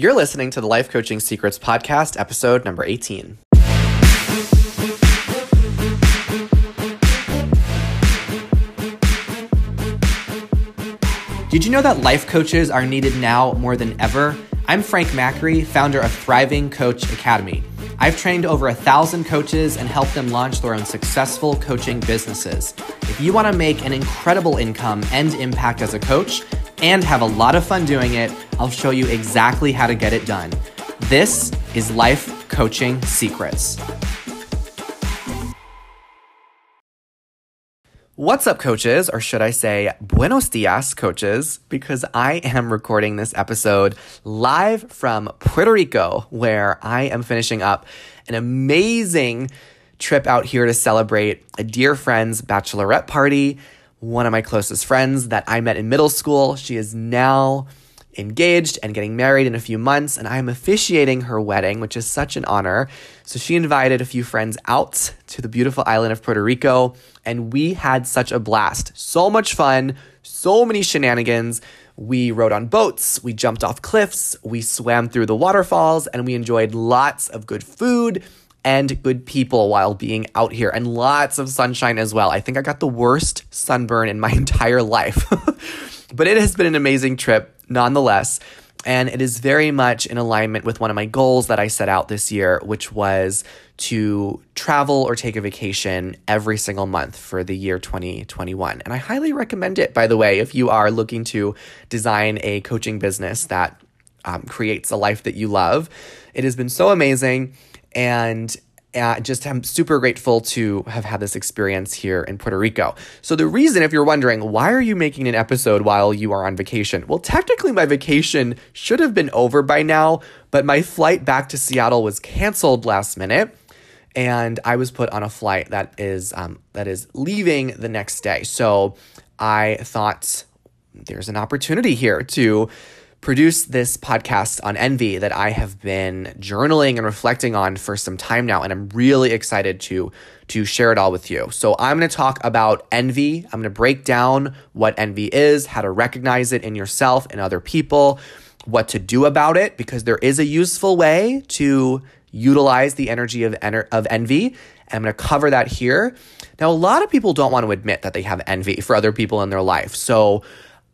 You're listening to the Life Coaching Secrets Podcast, episode number 18. Did you know that life coaches are needed now more than ever? I'm Frank Macri, founder of Thriving Coach Academy. I've trained over 1,000 coaches and helped them launch their own successful coaching businesses. If you want to make an incredible income and impact as a coach and have a lot of fun doing it, I'll show you exactly how to get it done. This is Life Coaching Secrets. What's up, coaches, or should I say buenos dias, coaches, because I am recording this episode live from Puerto Rico, where I am finishing up an amazing trip out here to celebrate a dear friend's bachelorette party, one of my closest friends that I met in middle school. She is now engaged and getting married in a few months, and I am officiating her wedding, which is such an honor. So she invited a few friends out to the beautiful island of Puerto Rico, and we had such a blast. So much fun, so many shenanigans. We rode on boats, we jumped off cliffs, we swam through the waterfalls, and we enjoyed lots of good food and good people while being out here, and lots of sunshine as well. I think I got the worst sunburn in my entire life. But it has been an amazing trip nonetheless, and it is very much in alignment with one of my goals that I set out this year, which was to travel or take a vacation every single month for the year 2021. And I highly recommend it, by the way, if you are looking to design a coaching business that creates a life that you love. It has been so amazing, and just I'm super grateful to have had this experience here in Puerto Rico. So the reason, if you're wondering, why are you making an episode while you are on vacation? Well, technically my vacation should have been over by now, but my flight back to Seattle was canceled last minute, and I was put on a flight that is leaving the next day. So I thought there's an opportunity here to produce this podcast on envy that I have been journaling and reflecting on for some time now, and I'm really excited to share it all with you. So I'm going to talk about envy. I'm going to break down what envy is, how to recognize it in yourself and other people, what to do about it, because there is a useful way to utilize the energy of envy. And I'm going to cover that here. Now, a lot of people don't want to admit that they have envy for other people in their life. So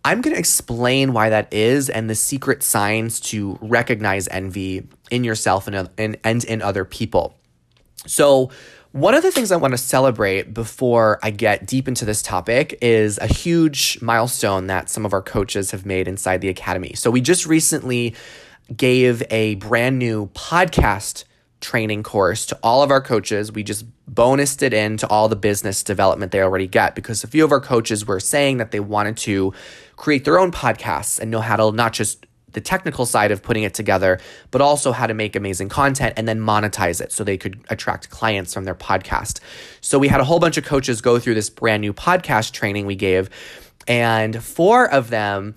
I'm going to explain why that is and the secret signs to recognize envy in yourself and in other people. So one of the things I want to celebrate before I get deep into this topic is a huge milestone that some of our coaches have made inside the academy. So we just recently gave a brand new podcast training course to all of our coaches. We just bonused it into all the business development they already get, because a few of our coaches were saying that they wanted to create their own podcasts and know how to not just the technical side of putting it together, but also how to make amazing content and then monetize it so they could attract clients from their podcast. So we had a whole bunch of coaches go through this brand new podcast training we gave, and four of them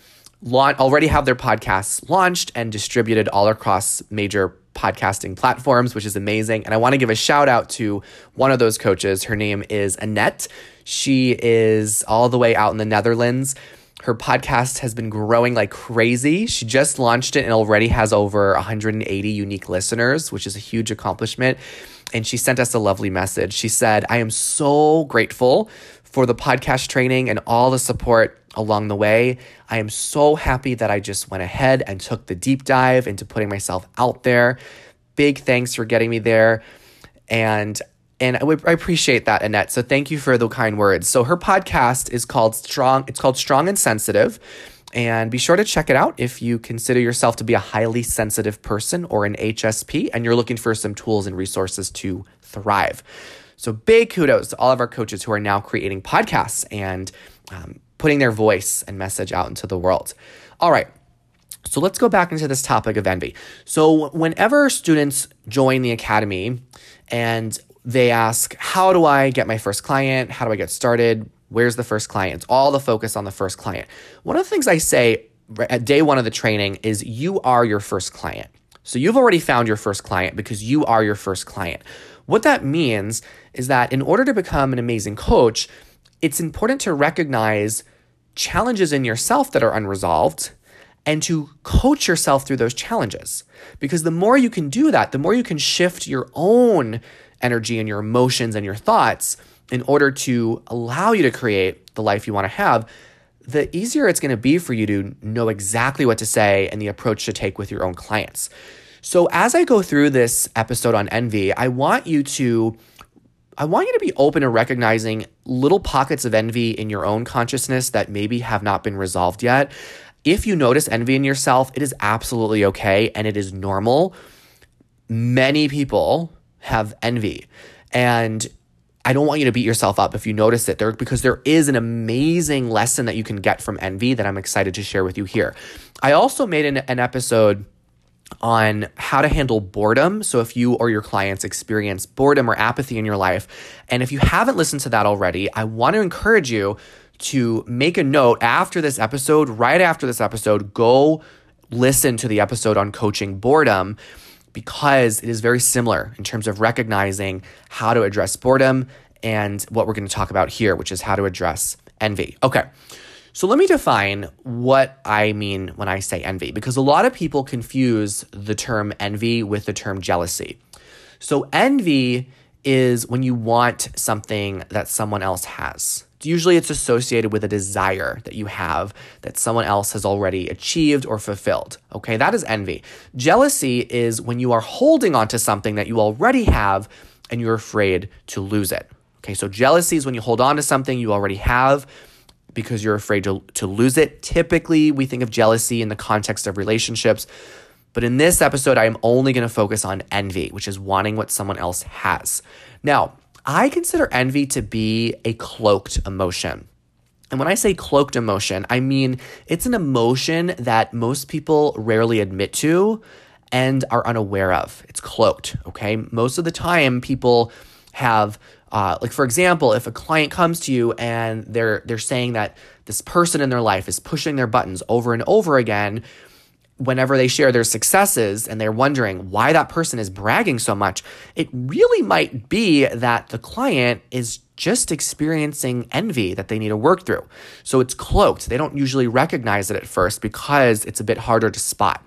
already have their podcasts launched and distributed all across major podcasting platforms, which is amazing. And I want to give a shout out to one of those coaches. Her name is Annette. She is all the way out in the Netherlands. Her podcast has been growing like crazy. She just launched it and already has over 180 unique listeners, which is a huge accomplishment. And she sent us a lovely message. She said, "I am so grateful for the podcast training and all the support along the way. I am so happy that I just went ahead and took the deep dive into putting myself out there. Big thanks for getting me there." And I appreciate that, Annette. So thank you for the kind words. So her podcast is called Strong. It's called Strong and Sensitive. And be sure to check it out if you consider yourself to be a highly sensitive person or an HSP, and you're looking for some tools and resources to thrive. So big kudos to all of our coaches who are now creating podcasts and putting their voice and message out into the world. All right, so let's go back into this topic of envy. So whenever students join the academy and they ask, how do I get my first client? How do I get started? Where's the first client? It's all the focus on the first client. One of the things I say at day one of the training is you are your first client. So you've already found your first client because you are your first client. What that means is that in order to become an amazing coach, it's important to recognize challenges in yourself that are unresolved and to coach yourself through those challenges. Because the more you can do that, the more you can shift your own energy and your emotions and your thoughts in order to allow you to create the life you want to have, the easier it's going to be for you to know exactly what to say and the approach to take with your own clients. So as I go through this episode on envy, I want you to be open to recognizing little pockets of envy in your own consciousness that maybe have not been resolved yet. If you notice envy in yourself, it is absolutely okay and it is normal. Many people have envy, and I don't want you to beat yourself up if you notice it there, because there is an amazing lesson that you can get from envy that I'm excited to share with you here. I also made an episode on how to handle boredom. So if you or your clients experience boredom or apathy in your life, and if you haven't listened to that already, I want to encourage you to make a note after this episode, right after this episode, go listen to the episode on coaching boredom, because it is very similar in terms of recognizing how to address boredom and what we're going to talk about here, which is how to address envy. Okay, so let me define what I mean when I say envy, because a lot of people confuse the term envy with the term jealousy. So envy is when you want something that someone else has. Usually it's associated with a desire that you have that someone else has already achieved or fulfilled. Okay, that is envy. Jealousy is when you are holding onto something that you already have and you're afraid to lose it. Okay, so jealousy is when you hold on to something you already have because you're afraid to lose it. Typically, we think of jealousy in the context of relationships, but in this episode, I am only going to focus on envy, which is wanting what someone else has. Now, I consider envy to be a cloaked emotion. And when I say cloaked emotion, I mean it's an emotion that most people rarely admit to and are unaware of. It's cloaked, okay? Most of the time, people have, like for example, if a client comes to you and they're saying that this person in their life is pushing their buttons over and over again, whenever they share their successes and they're wondering why that person is bragging so much, it really might be that the client is just experiencing envy that they need to work through. So it's cloaked. They don't usually recognize it at first because it's a bit harder to spot.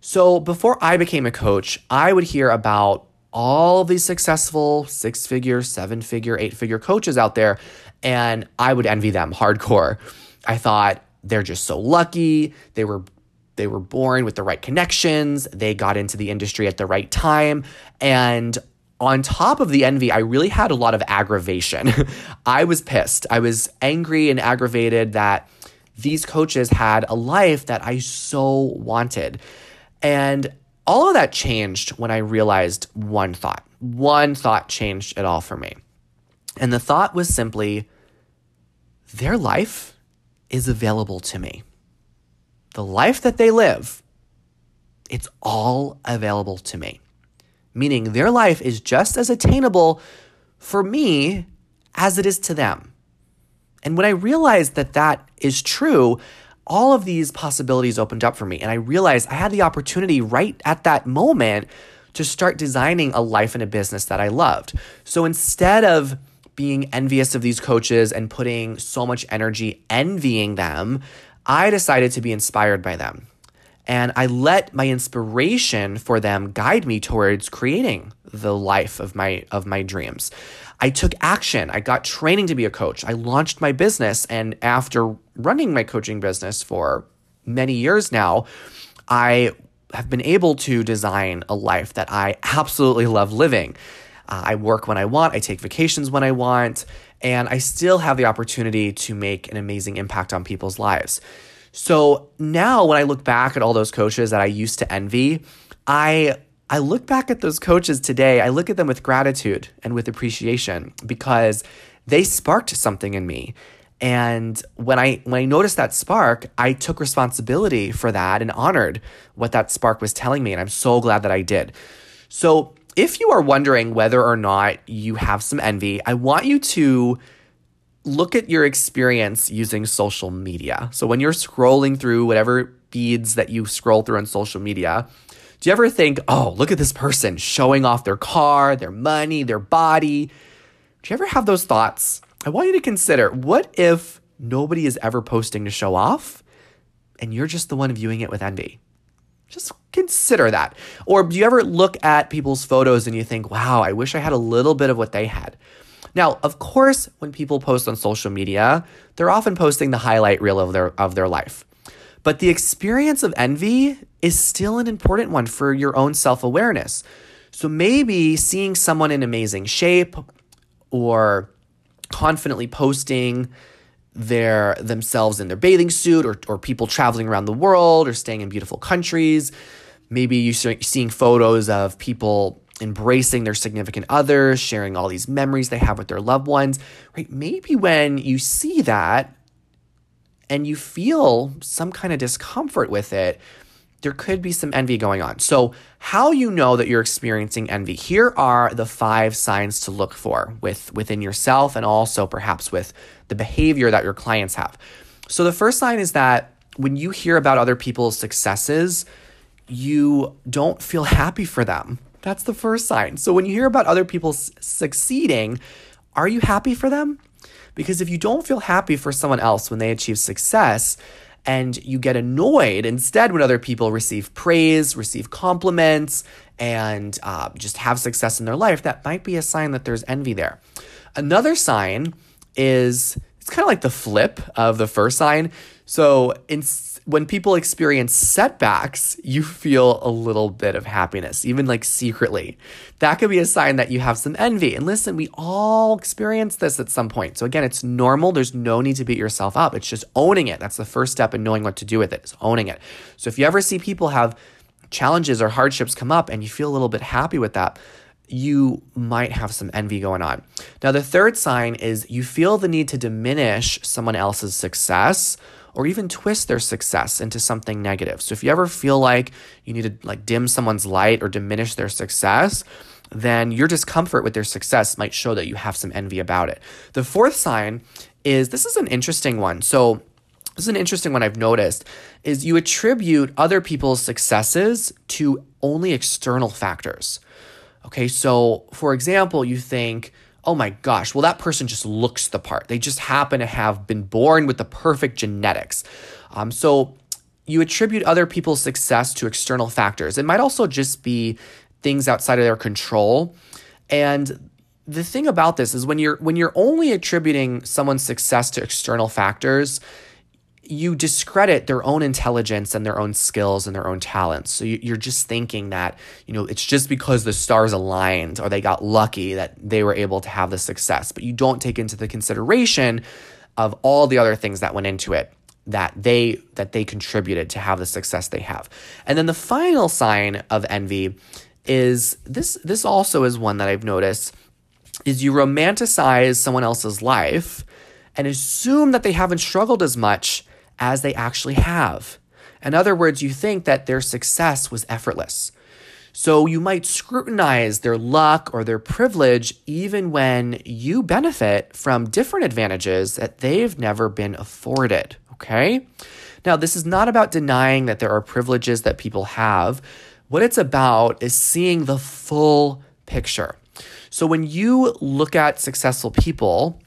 So before I became a coach, I would hear about all these successful 6-figure, 7-figure, 8-figure coaches out there, and I would envy them hardcore. I thought they're just so lucky. They were born with the right connections. They got into the industry at the right time. And on top of the envy, I really had a lot of aggravation. I was pissed. I was angry and aggravated that these coaches had a life that I so wanted. And all of that changed when I realized one thought. One thought changed it all for me. And the thought was simply, their life is available to me. The life that they live, it's all available to me. Meaning their life is just as attainable for me as it is to them. And when I realized that that is true, all of these possibilities opened up for me. And I realized I had the opportunity right at that moment to start designing a life and a business that I loved. So instead of being envious of these coaches and putting so much energy envying them, I decided to be inspired by them, and I let my inspiration for them guide me towards creating the life of my dreams. I took action. I got training to be a coach. I launched my business, and after running my coaching business for many years now, I have been able to design a life that I absolutely love living. I work when I want, I take vacations when I want, and I still have the opportunity to make an amazing impact on people's lives. So now when I look back at all those coaches that I used to envy, I look back at those coaches today, I look at them with gratitude and with appreciation because they sparked something in me. And when I noticed that spark, I took responsibility for that and honored what that spark was telling me. And I'm so glad that I did. So if you are wondering whether or not you have some envy, I want you to look at your experience using social media. So when you're scrolling through whatever feeds that you scroll through on social media, do you ever think, oh, look at this person showing off their car, their money, their body? Do you ever have those thoughts? I want you to consider, what if nobody is ever posting to show off? and you're just the one viewing it with envy. Just consider that. Or do you ever look at people's photos and you think, wow, I wish I had a little bit of what they had? Now, of course, when people post on social media, they're often posting the highlight reel of their life. But the experience of envy is still an important one for your own self-awareness. So maybe seeing someone in amazing shape or confidently posting themselves in their bathing suit, or people traveling around the world or staying in beautiful countries. Maybe you're seeing photos of people embracing their significant others, sharing all these memories they have with their loved ones, right? Maybe when you see that and you feel some kind of discomfort with it, there could be some envy going on. So how you know that you're experiencing envy, here are the 5 signs to look for within yourself and also perhaps with the behavior that your clients have. So the first sign is that when you hear about other people's successes, you don't feel happy for them. That's the first sign. So when you hear about other people succeeding, are you happy for them? Because if you don't feel happy for someone else when they achieve success, and you get annoyed instead when other people receive praise, receive compliments, and just have success in their life, that might be a sign that there's envy there. Another sign is, it's kind of like the flip of the first sign. So when people experience setbacks, you feel a little bit of happiness, even like secretly. That could be a sign that you have some envy. And listen, we all experience this at some point. So again, it's normal. There's no need to beat yourself up. It's just owning it. That's the first step in knowing what to do with it, is owning it. So if you ever see people have challenges or hardships come up and you feel a little bit happy with that, you might have some envy going on. Now, the third sign is you feel the need to diminish someone else's success or even twist their success into something negative. So if you ever feel like you need to dim someone's light or diminish their success, then your discomfort with their success might show that you have some envy about it. The fourth sign is, this is an interesting one. So this is an interesting one I've noticed, is you attribute other people's successes to only external factors. Okay, so for example, you think, oh my gosh, well, that person just looks the part. They just happen to have been born with the perfect genetics. So you attribute other people's success to external factors. It might also just be things outside of their control. And the thing about this is when you're only attributing someone's success to external factors, you discredit their own intelligence and their own skills and their own talents. So you're just thinking that, it's just because the stars aligned or they got lucky that they were able to have the success, but you don't take into the consideration of all the other things that went into it that they contributed to have the success they have. And then the final sign of envy is this also is one that I've noticed, is you romanticize someone else's life and assume that they haven't struggled as much as they actually have. In other words, you think that their success was effortless. So you might scrutinize their luck or their privilege, even when you benefit from different advantages that they've never been afforded, okay? Now, this is not about denying that there are privileges that people have. What it's about is seeing the full picture. So when you look at successful people,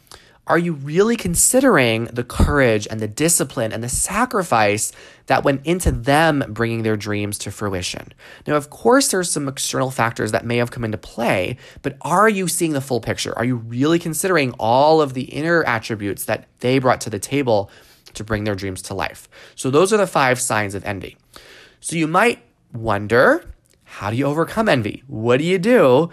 are you really considering the courage and the discipline and the sacrifice that went into them bringing their dreams to fruition? Now, of course, there's some external factors that may have come into play, but are you seeing the full picture? Are you really considering all of the inner attributes that they brought to the table to bring their dreams to life? So those are the 5 signs of envy. So you might wonder, how do you overcome envy? What do you do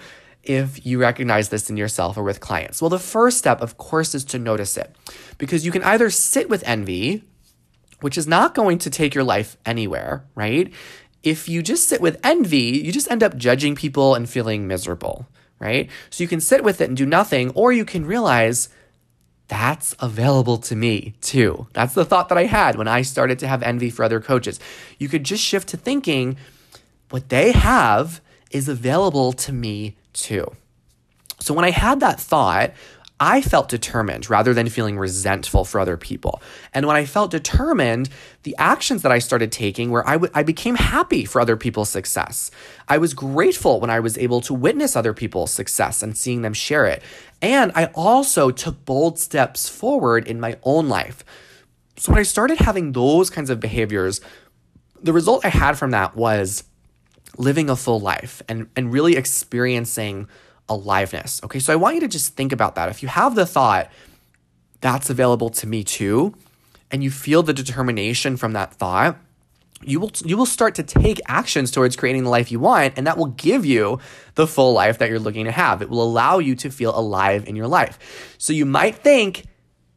if you recognize this in yourself or with clients? Well, the first step, of course, is to notice it, because you can either sit with envy, which is not going to take your life anywhere, right? If you just sit with envy, you just end up judging people and feeling miserable, right? So you can sit with it and do nothing, or you can realize that's available to me too. That's the thought that I had when I started to have envy for other coaches. You could just shift to thinking what they have is available to me too. So when I had that thought, I felt determined rather than feeling resentful for other people. And when I felt determined, the actions that I started taking where I became happy for other people's success. I was grateful when I was able to witness other people's success and seeing them share it. And I also took bold steps forward in my own life. So when I started having those kinds of behaviors, the result I had from that was living a full life and really experiencing aliveness. Okay, so I want you to just think about that. If you have the thought, that's available to me too, and you feel the determination from that thought, you will start to take actions towards creating the life you want, and that will give you the full life that you're looking to have. It will allow you to feel alive in your life. So you might think,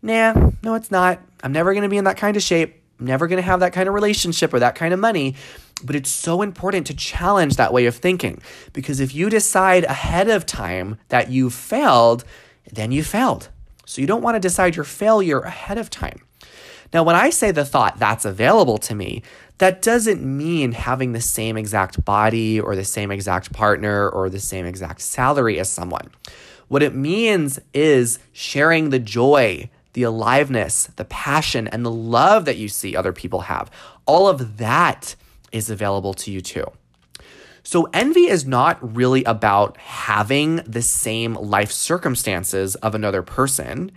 nah, no, it's not. I'm never going to be in that kind of shape. I'm never going to have that kind of relationship or that kind of money. But it's so important to challenge that way of thinking, because if you decide ahead of time that you failed, then you failed. So you don't want to decide your failure ahead of time. Now, when I say the thought that's available to me, that doesn't mean having the same exact body or the same exact partner or the same exact salary as someone. What it means is sharing the joy, the aliveness, the passion, and the love that you see other people have. All of that is available to you too. So envy is not really about having the same life circumstances of another person,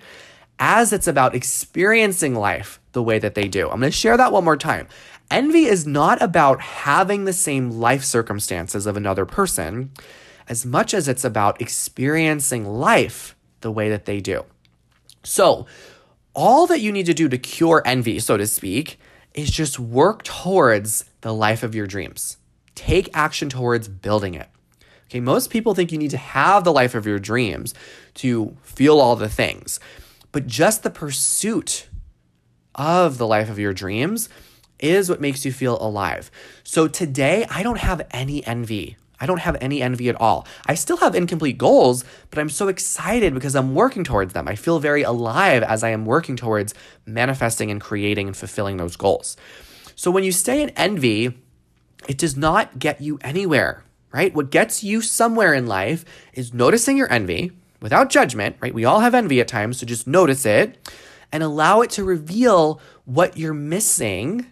as it's about experiencing life the way that they do. I'm going to share that one more time. Envy is not about having the same life circumstances of another person as much as it's about experiencing life the way that they do. So all that you need to do to cure envy, so to speak, is just work towards the life of your dreams. Take action towards building it. Okay, most people think you need to have the life of your dreams to feel all the things, but just the pursuit of the life of your dreams is what makes you feel alive. So today, I don't have any envy. I don't have any envy at all. I still have incomplete goals, but I'm so excited because I'm working towards them. I feel very alive as I am working towards manifesting and creating and fulfilling those goals. So when you stay in envy, it does not get you anywhere, right? What gets you somewhere in life is noticing your envy without judgment, right? We all have envy at times, so just notice it and allow it to reveal what you're missing,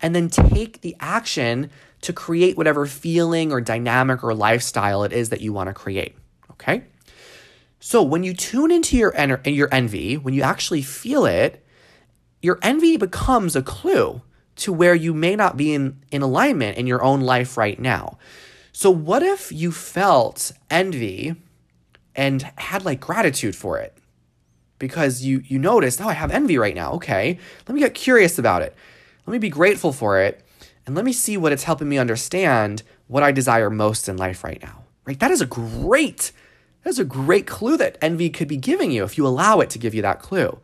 and then take the action to create whatever feeling or dynamic or lifestyle it is that you want to create, okay? So when you tune into your envy, when you actually feel it, your envy becomes a clue to where you may not be in alignment in your own life right now. So what if you felt envy and had like gratitude for it? Because you noticed, oh, I have envy right now. Okay, let me get curious about it. Let me be grateful for it. And let me see what it's helping me understand what I desire most in life right now, right? That is a great clue that envy could be giving you if you allow it to give you that clue.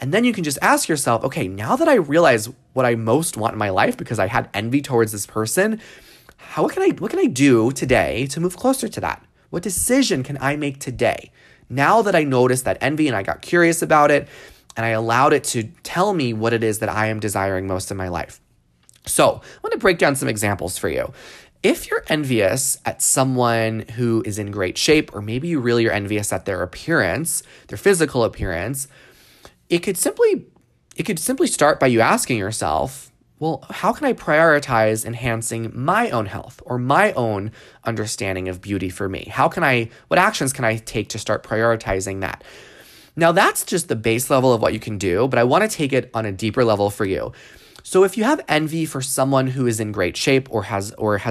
And then you can just ask yourself, okay, now that I realize what I most want in my life because I had envy towards this person, what can I do today to move closer to that? What decision can I make today? Now that I noticed that envy and I got curious about it and I allowed it to tell me what it is that I am desiring most in my life. So I want to break down some examples for you. If you're envious at someone who is in great shape, or maybe you really are envious at their appearance, their physical appearance, it could simply start by you asking yourself, well, how can I prioritize enhancing my own health or my own understanding of beauty for me? What actions can I take to start prioritizing that? Now, that's just the base level of what you can do, but I want to take it on a deeper level for you. So if you have envy for someone who is in great shape or has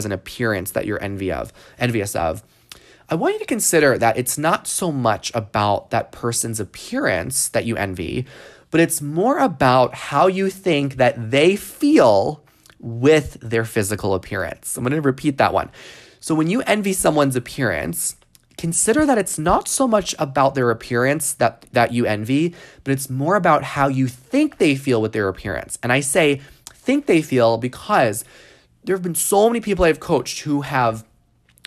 an appearance that you're envious of, I want you to consider that it's not so much about that person's appearance that you envy, but it's more about how you think that they feel with their physical appearance. I'm going to repeat that one. So when you envy someone's appearance, consider that it's not so much about their appearance that you envy, but it's more about how you think they feel with their appearance. And I say think they feel because there have been so many people I've coached who have,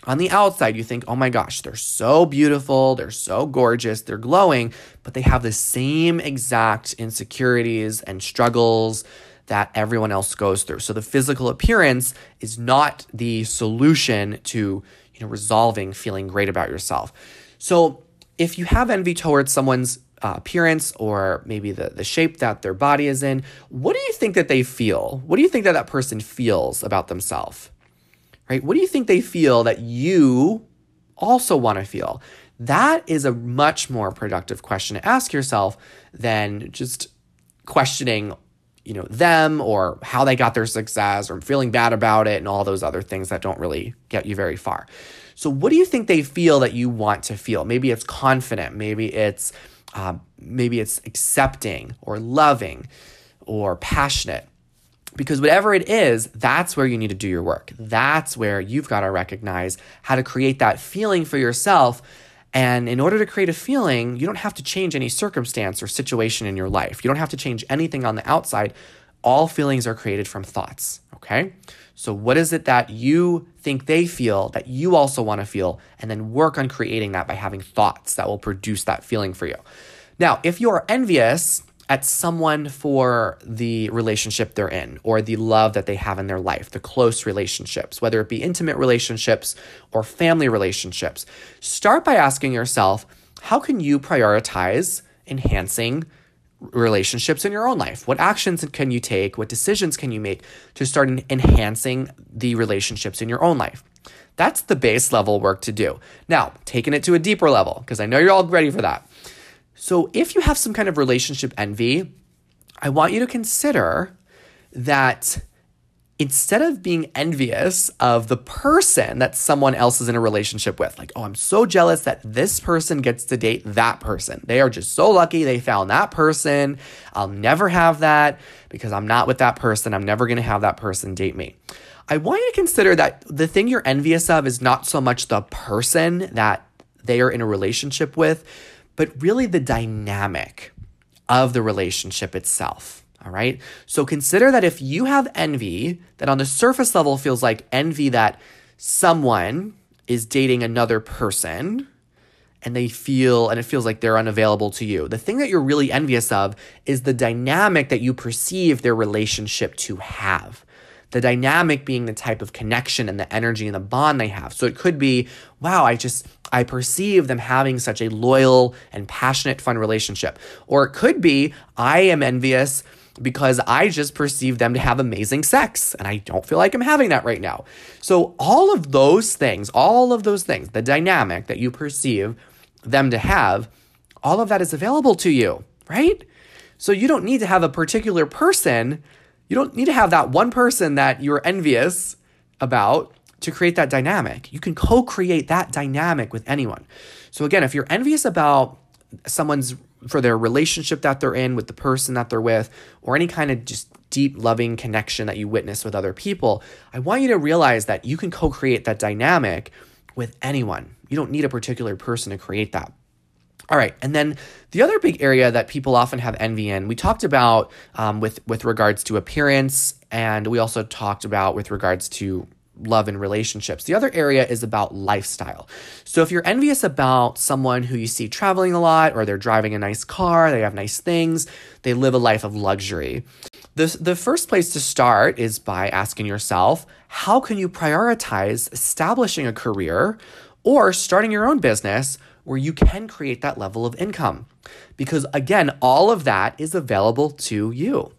on the outside, you think, oh my gosh, they're so beautiful, they're so gorgeous, they're glowing, but they have the same exact insecurities and struggles that everyone else goes through. So the physical appearance is not the solution to, resolving feeling great about yourself. So if you have envy towards someone's appearance or maybe the shape that their body is in, what do you think that they feel? What do you think that person feels about themselves? Right? What do you think they feel that you also want to feel? That is a much more productive question to ask yourself than just questioning them or how they got their success, or I'm feeling bad about it, and all those other things that don't really get you very far. So what do you think they feel that you want to feel? Maybe it's confident, maybe it's accepting or loving or passionate. Because whatever it is, that's where you need to do your work. That's where you've got to recognize how to create that feeling for yourself. And in order to create a feeling, you don't have to change any circumstance or situation in your life. You don't have to change anything on the outside. All feelings are created from thoughts, okay? So what is it that you think they feel that you also want to feel? And then work on creating that by having thoughts that will produce that feeling for you. Now, if you are envious at someone for the relationship they're in or the love that they have in their life, the close relationships, whether it be intimate relationships or family relationships, start by asking yourself, how can you prioritize enhancing relationships in your own life? What actions can you take? What decisions can you make to start enhancing the relationships in your own life? That's the base level work to do. Now, taking it to a deeper level, because I know you're all ready for that. So if you have some kind of relationship envy, I want you to consider that instead of being envious of the person that someone else is in a relationship with, like, oh, I'm so jealous that this person gets to date that person. They are just so lucky they found that person. I'll never have that because I'm not with that person. I'm never going to have that person date me. I want you to consider that the thing you're envious of is not so much the person that they are in a relationship with, but really the dynamic of the relationship itself, all right? So consider that if you have envy, that on the surface level feels like envy that someone is dating another person and it feels like they're unavailable to you. The thing that you're really envious of is the dynamic that you perceive their relationship to have. The dynamic being the type of connection and the energy and the bond they have. So it could be, wow, I perceive them having such a loyal and passionate, fun relationship. Or it could be, I am envious because I just perceive them to have amazing sex and I don't feel like I'm having that right now. So all of those things, the dynamic that you perceive them to have, all of that is available to you, right? So you don't need to have a particular person. You don't need to have that one person that you're envious about to create that dynamic. You can co-create that dynamic with anyone. So again, if you're envious about someone's for their relationship that they're in with the person that they're with, or any kind of just deep loving connection that you witness with other people, I want you to realize that you can co-create that dynamic with anyone. You don't need a particular person to create that. All right, and then the other big area that people often have envy in, we talked about with regards to appearance, and we also talked about with regards to love and relationships. The other area is about lifestyle. So if you're envious about someone who you see traveling a lot, or they're driving a nice car, they have nice things, they live a life of luxury, the first place to start is by asking yourself, how can you prioritize establishing a career or starting your own business where you can create that level of income? Because again, all of that is available to you.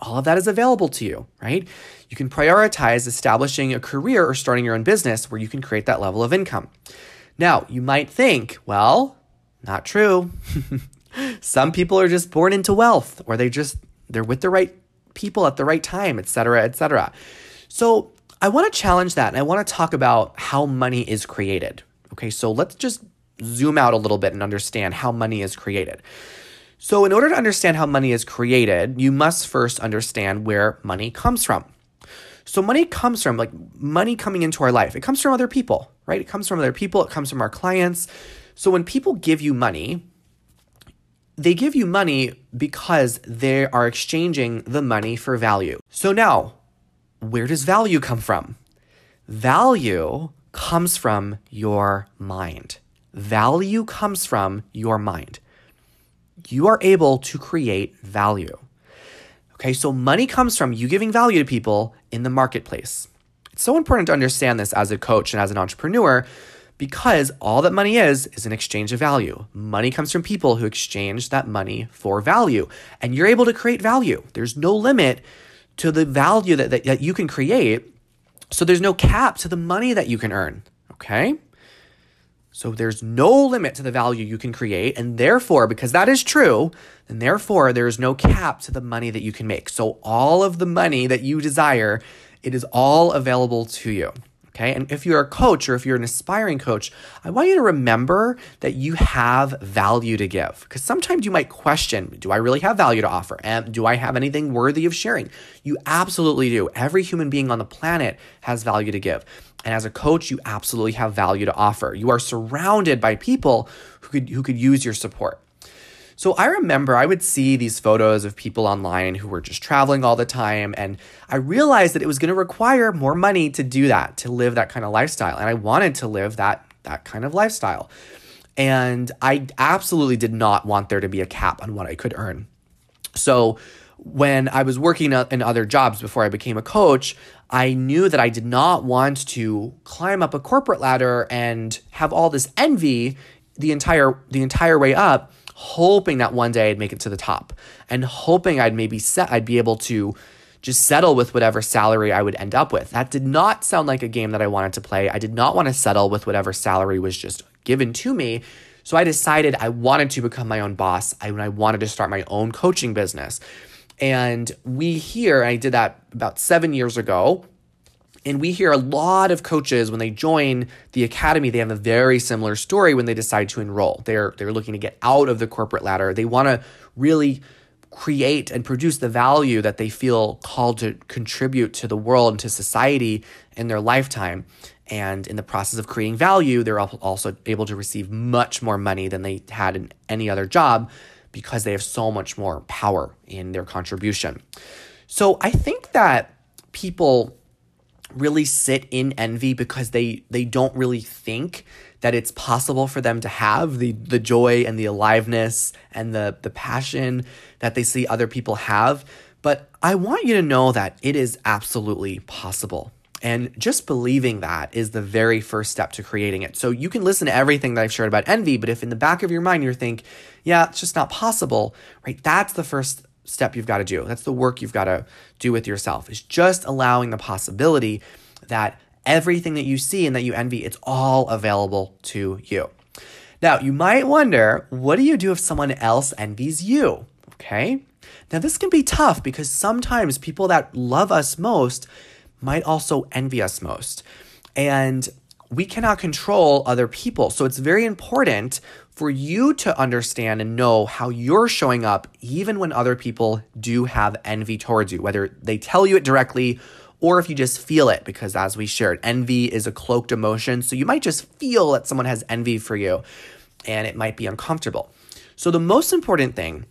All of that is available to you, right? You can prioritize establishing a career or starting your own business where you can create that level of income. Now, you might think, well, not true. Some people are just born into wealth, or they're with the right people at the right time, et cetera, et cetera. So I want to challenge that, and I want to talk about how money is created. Okay, so let's just zoom out a little bit and understand how money is created. So in order to understand how money is created, you must first understand where money comes from. So money comes from, like, money coming into our life. It comes from other people, right? It comes from other people. It comes from our clients. So when people give you money, they give you money because they are exchanging the money for value. So now, where does value come from? Value comes from your mind. Value comes from your mind. You are able to create value. Okay, so money comes from you giving value to people in the marketplace. It's so important to understand this as a coach and as an entrepreneur, because all that money is an exchange of value. Money comes from people who exchange that money for value, and you're able to create value. There's no limit to the value that you can create, so there's no cap to the money that you can earn, okay? So there's no limit to the value you can create, and therefore, because that is true, and therefore there is no cap to the money that you can make. So all of the money that you desire, it is all available to you, okay? And if you're a coach or if you're an aspiring coach, I want you to remember that you have value to give, because sometimes you might question, do I really have value to offer? And do I have anything worthy of sharing? You absolutely do. Every human being on the planet has value to give. And as a coach, you absolutely have value to offer. You are surrounded by people who could use your support. So I remember I would see these photos of people online who were just traveling all the time, and I realized that it was going to require more money to do that, to live that kind of lifestyle. And I wanted to live that kind of lifestyle. And I absolutely did not want there to be a cap on what I could earn. So when I was working in other jobs before I became a coach, I knew that I did not want to climb up a corporate ladder and have all this envy the entire way up, hoping that one day I'd make it to the top and hoping I'd be able to just settle with whatever salary I would end up with. That did not sound like a game that I wanted to play. I did not want to settle with whatever salary was just given to me. So I decided I wanted to become my own boss and I wanted to start my own coaching business. And I did that about 7 years ago, and we hear a lot of coaches when they join the academy, they have a very similar story when they decide to enroll. They're looking to get out of the corporate ladder. They want to really create and produce the value that they feel called to contribute to the world and to society in their lifetime. And in the process of creating value, they're also able to receive much more money than they had in any other job, because they have so much more power in their contribution. So I think that people really sit in envy because they don't really think that it's possible for them to have the joy and the aliveness and the passion that they see other people have. But I want you to know that it is absolutely possible. And just believing that is the very first step to creating it. So you can listen to everything that I've shared about envy, but if in the back of your mind you think, yeah, it's just not possible, right? That's the first step you've got to do. That's the work you've got to do with yourself, is just allowing the possibility that everything that you see and that you envy, it's all available to you. Now, you might wonder, what do you do if someone else envies you? Okay. Now, this can be tough because sometimes people that love us most might also envy us most. And we cannot control other people. So it's very important for you to understand and know how you're showing up even when other people do have envy towards you, whether they tell you it directly or if you just feel it, because as we shared, envy is a cloaked emotion. So you might just feel that someone has envy for you and it might be uncomfortable. So the most important thing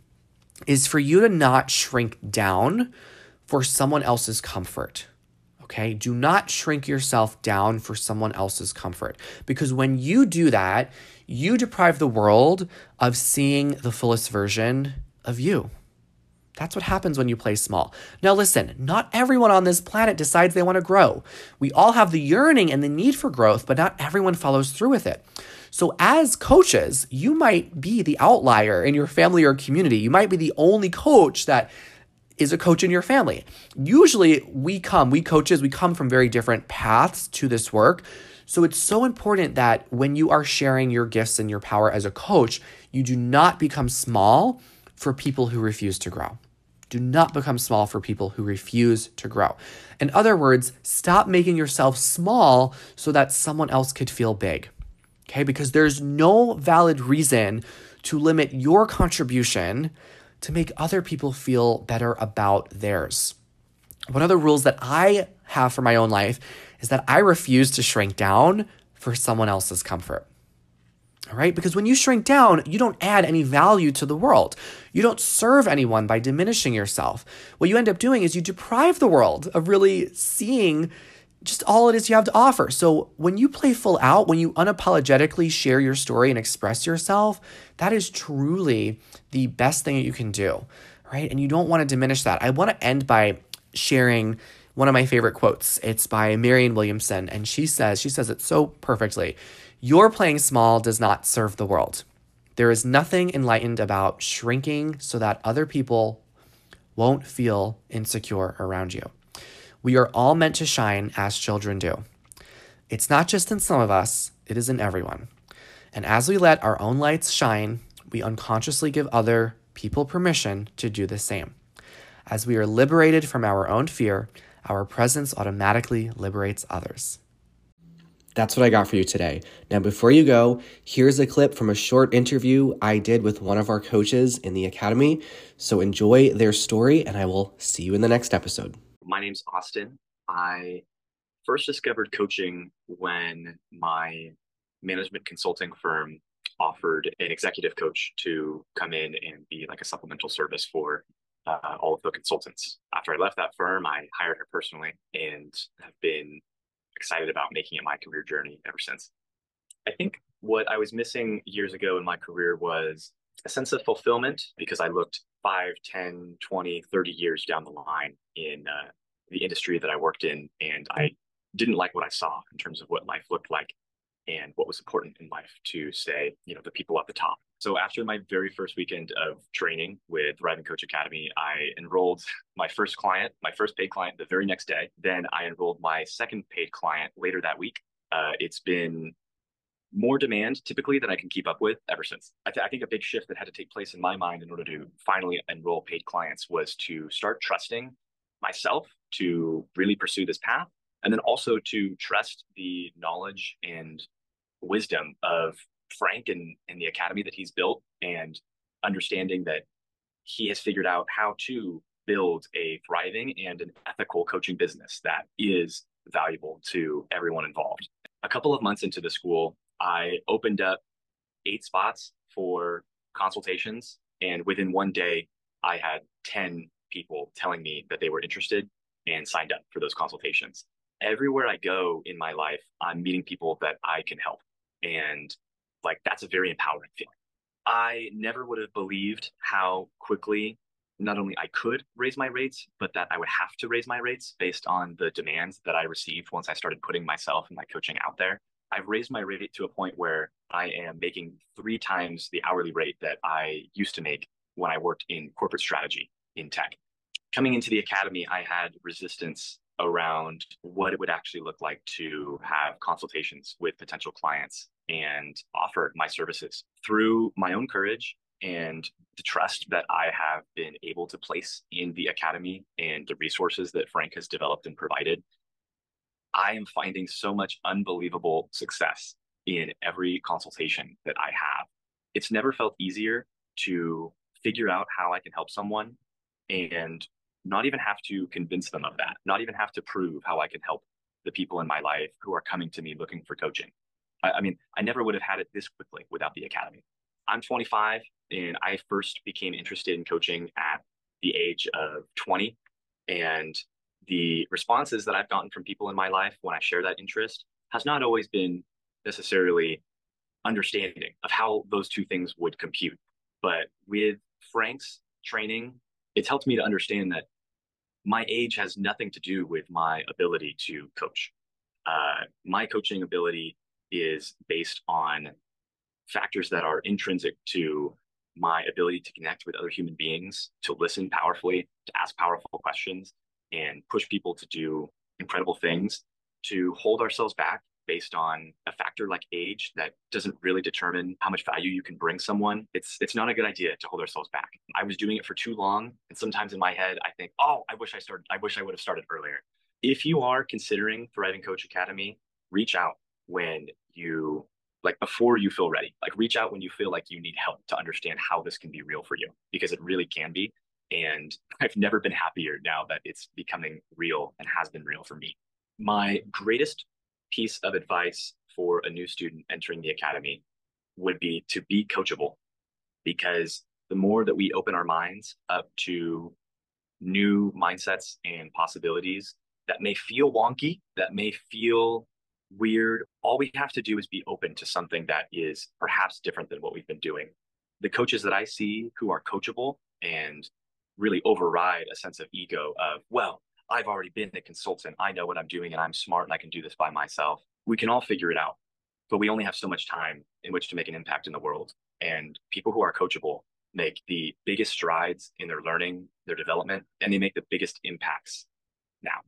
is for you to not shrink down for someone else's comfort. Okay, do not shrink yourself down for someone else's comfort, because when you do that, you deprive the world of seeing the fullest version of you. That's what happens when you play small. Now listen, not everyone on this planet decides they want to grow. We all have the yearning and the need for growth, but not everyone follows through with it. So as coaches, you might be the outlier in your family or community. You might be the only coach that is a coach in your family. Usually we coaches come from very different paths to this work. So it's so important that when you are sharing your gifts and your power as a coach, you do not become small for people who refuse to grow. Do not become small for people who refuse to grow. In other words, stop making yourself small so that someone else could feel big. Okay? Because there's no valid reason to limit your contribution to make other people feel better about theirs. One of the rules that I have for my own life is that I refuse to shrink down for someone else's comfort. All right? Because when you shrink down, you don't add any value to the world. You don't serve anyone by diminishing yourself. What you end up doing is you deprive the world of really seeing just all it is you have to offer. So when you play full out, when you unapologetically share your story and express yourself, that is truly the best thing that you can do, right? And you don't want to diminish that. I want to end by sharing one of my favorite quotes. It's by Marianne Williamson, and she says it so perfectly. Your playing small does not serve the world. There is nothing enlightened about shrinking so that other people won't feel insecure around you. We are all meant to shine as children do. It's not just in some of us, it is in everyone. And as we let our own lights shine, we unconsciously give other people permission to do the same. As we are liberated from our own fear, our presence automatically liberates others. That's what I got for you today. Now, before you go, here's a clip from a short interview I did with one of our coaches in the academy. So enjoy their story, and I will see you in the next episode. My name's Austin. I first discovered coaching when my management consulting firm offered an executive coach to come in and be like a supplemental service for all of the consultants. After I left that firm, I hired her personally and have been excited about making it my career journey ever since. I think what I was missing years ago in my career was a sense of fulfillment, because I looked 5, 10, 20, 30 years down the line in the industry that I worked in, and I didn't like what I saw in terms of what life looked like and what was important in life to, say, you know, the people at the top. So after my very first weekend of training with Thriving Coach Academy, I enrolled my first client, my first paid client, the very next day. Then I enrolled my second paid client later that week. It's been more demand typically than I can keep up with ever since. I think a big shift that had to take place in my mind in order to finally enroll paid clients was to start trusting myself to really pursue this path. And then also to trust the knowledge and wisdom of Frank and the academy that he's built, and understanding that he has figured out how to build a thriving and an ethical coaching business that is valuable to everyone involved. A couple of months into the school, I opened up 8 spots for consultations. And within one day, I had 10 people telling me that they were interested and signed up for those consultations. Everywhere I go in my life, I'm meeting people that I can help. And that's a very empowering feeling. I never would have believed how quickly not only I could raise my rates, but that I would have to raise my rates based on the demands that I received once I started putting myself and my coaching out there. I've raised my rate to a point where I am making 3 times the hourly rate that I used to make when I worked in corporate strategy in tech. Coming into the academy, I had resistance around what it would actually look like to have consultations with potential clients and offer my services. Through my own courage and the trust that I have been able to place in the academy and the resources that Frank has developed and provided, I am finding so much unbelievable success in every consultation that I have. It's never felt easier to figure out how I can help someone and not even have to convince them of that, not even have to prove how I can help the people in my life who are coming to me looking for coaching. I mean, I never would have had it this quickly without the academy. I'm 25, and I first became interested in coaching at the age of 20. And the responses that I've gotten from people in my life when I share that interest has not always been necessarily understanding of how those two things would compute. But with Frank's training, it's helped me to understand that my age has nothing to do with my ability to coach. My coaching ability is based on factors that are intrinsic to my ability to connect with other human beings, to listen powerfully, to ask powerful questions, and push people to do incredible things, to hold ourselves back based on a factor like age that doesn't really determine how much value you can bring someone. It's not a good idea to hold ourselves back. I was doing it for too long. And sometimes in my head, I think, oh, I wish I would have started earlier. If you are considering Thriving Coach Academy, reach out when you, before you feel ready, reach out when you feel like you need help to understand how this can be real for you, because it really can be. And I've never been happier now that it's becoming real and has been real for me. My greatest piece of advice for a new student entering the academy would be to be coachable, because the more that we open our minds up to new mindsets and possibilities that may feel wonky, that may feel weird, all we have to do is be open to something that is perhaps different than what we've been doing. The coaches that I see who are coachable and really override a sense of ego of, well, I've already been a consultant, I know what I'm doing, and I'm smart, and I can do this by myself. We can all figure it out, but we only have so much time in which to make an impact in the world. And people who are coachable make the biggest strides in their learning, their development, and they make the biggest impacts now.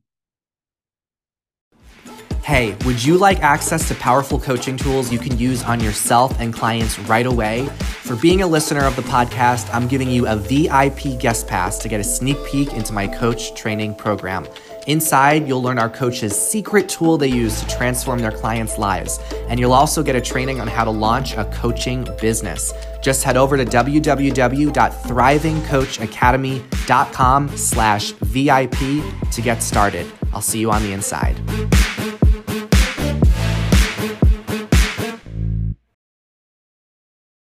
Hey, would you like access to powerful coaching tools you can use on yourself and clients right away? For being a listener of the podcast, I'm giving you a VIP guest pass to get a sneak peek into my coach training program. Inside, you'll learn our coaches' secret tool they use to transform their clients' lives. And you'll also get a training on how to launch a coaching business. Just head over to www.thrivingcoachacademy.com/VIP to get started. I'll see you on the inside.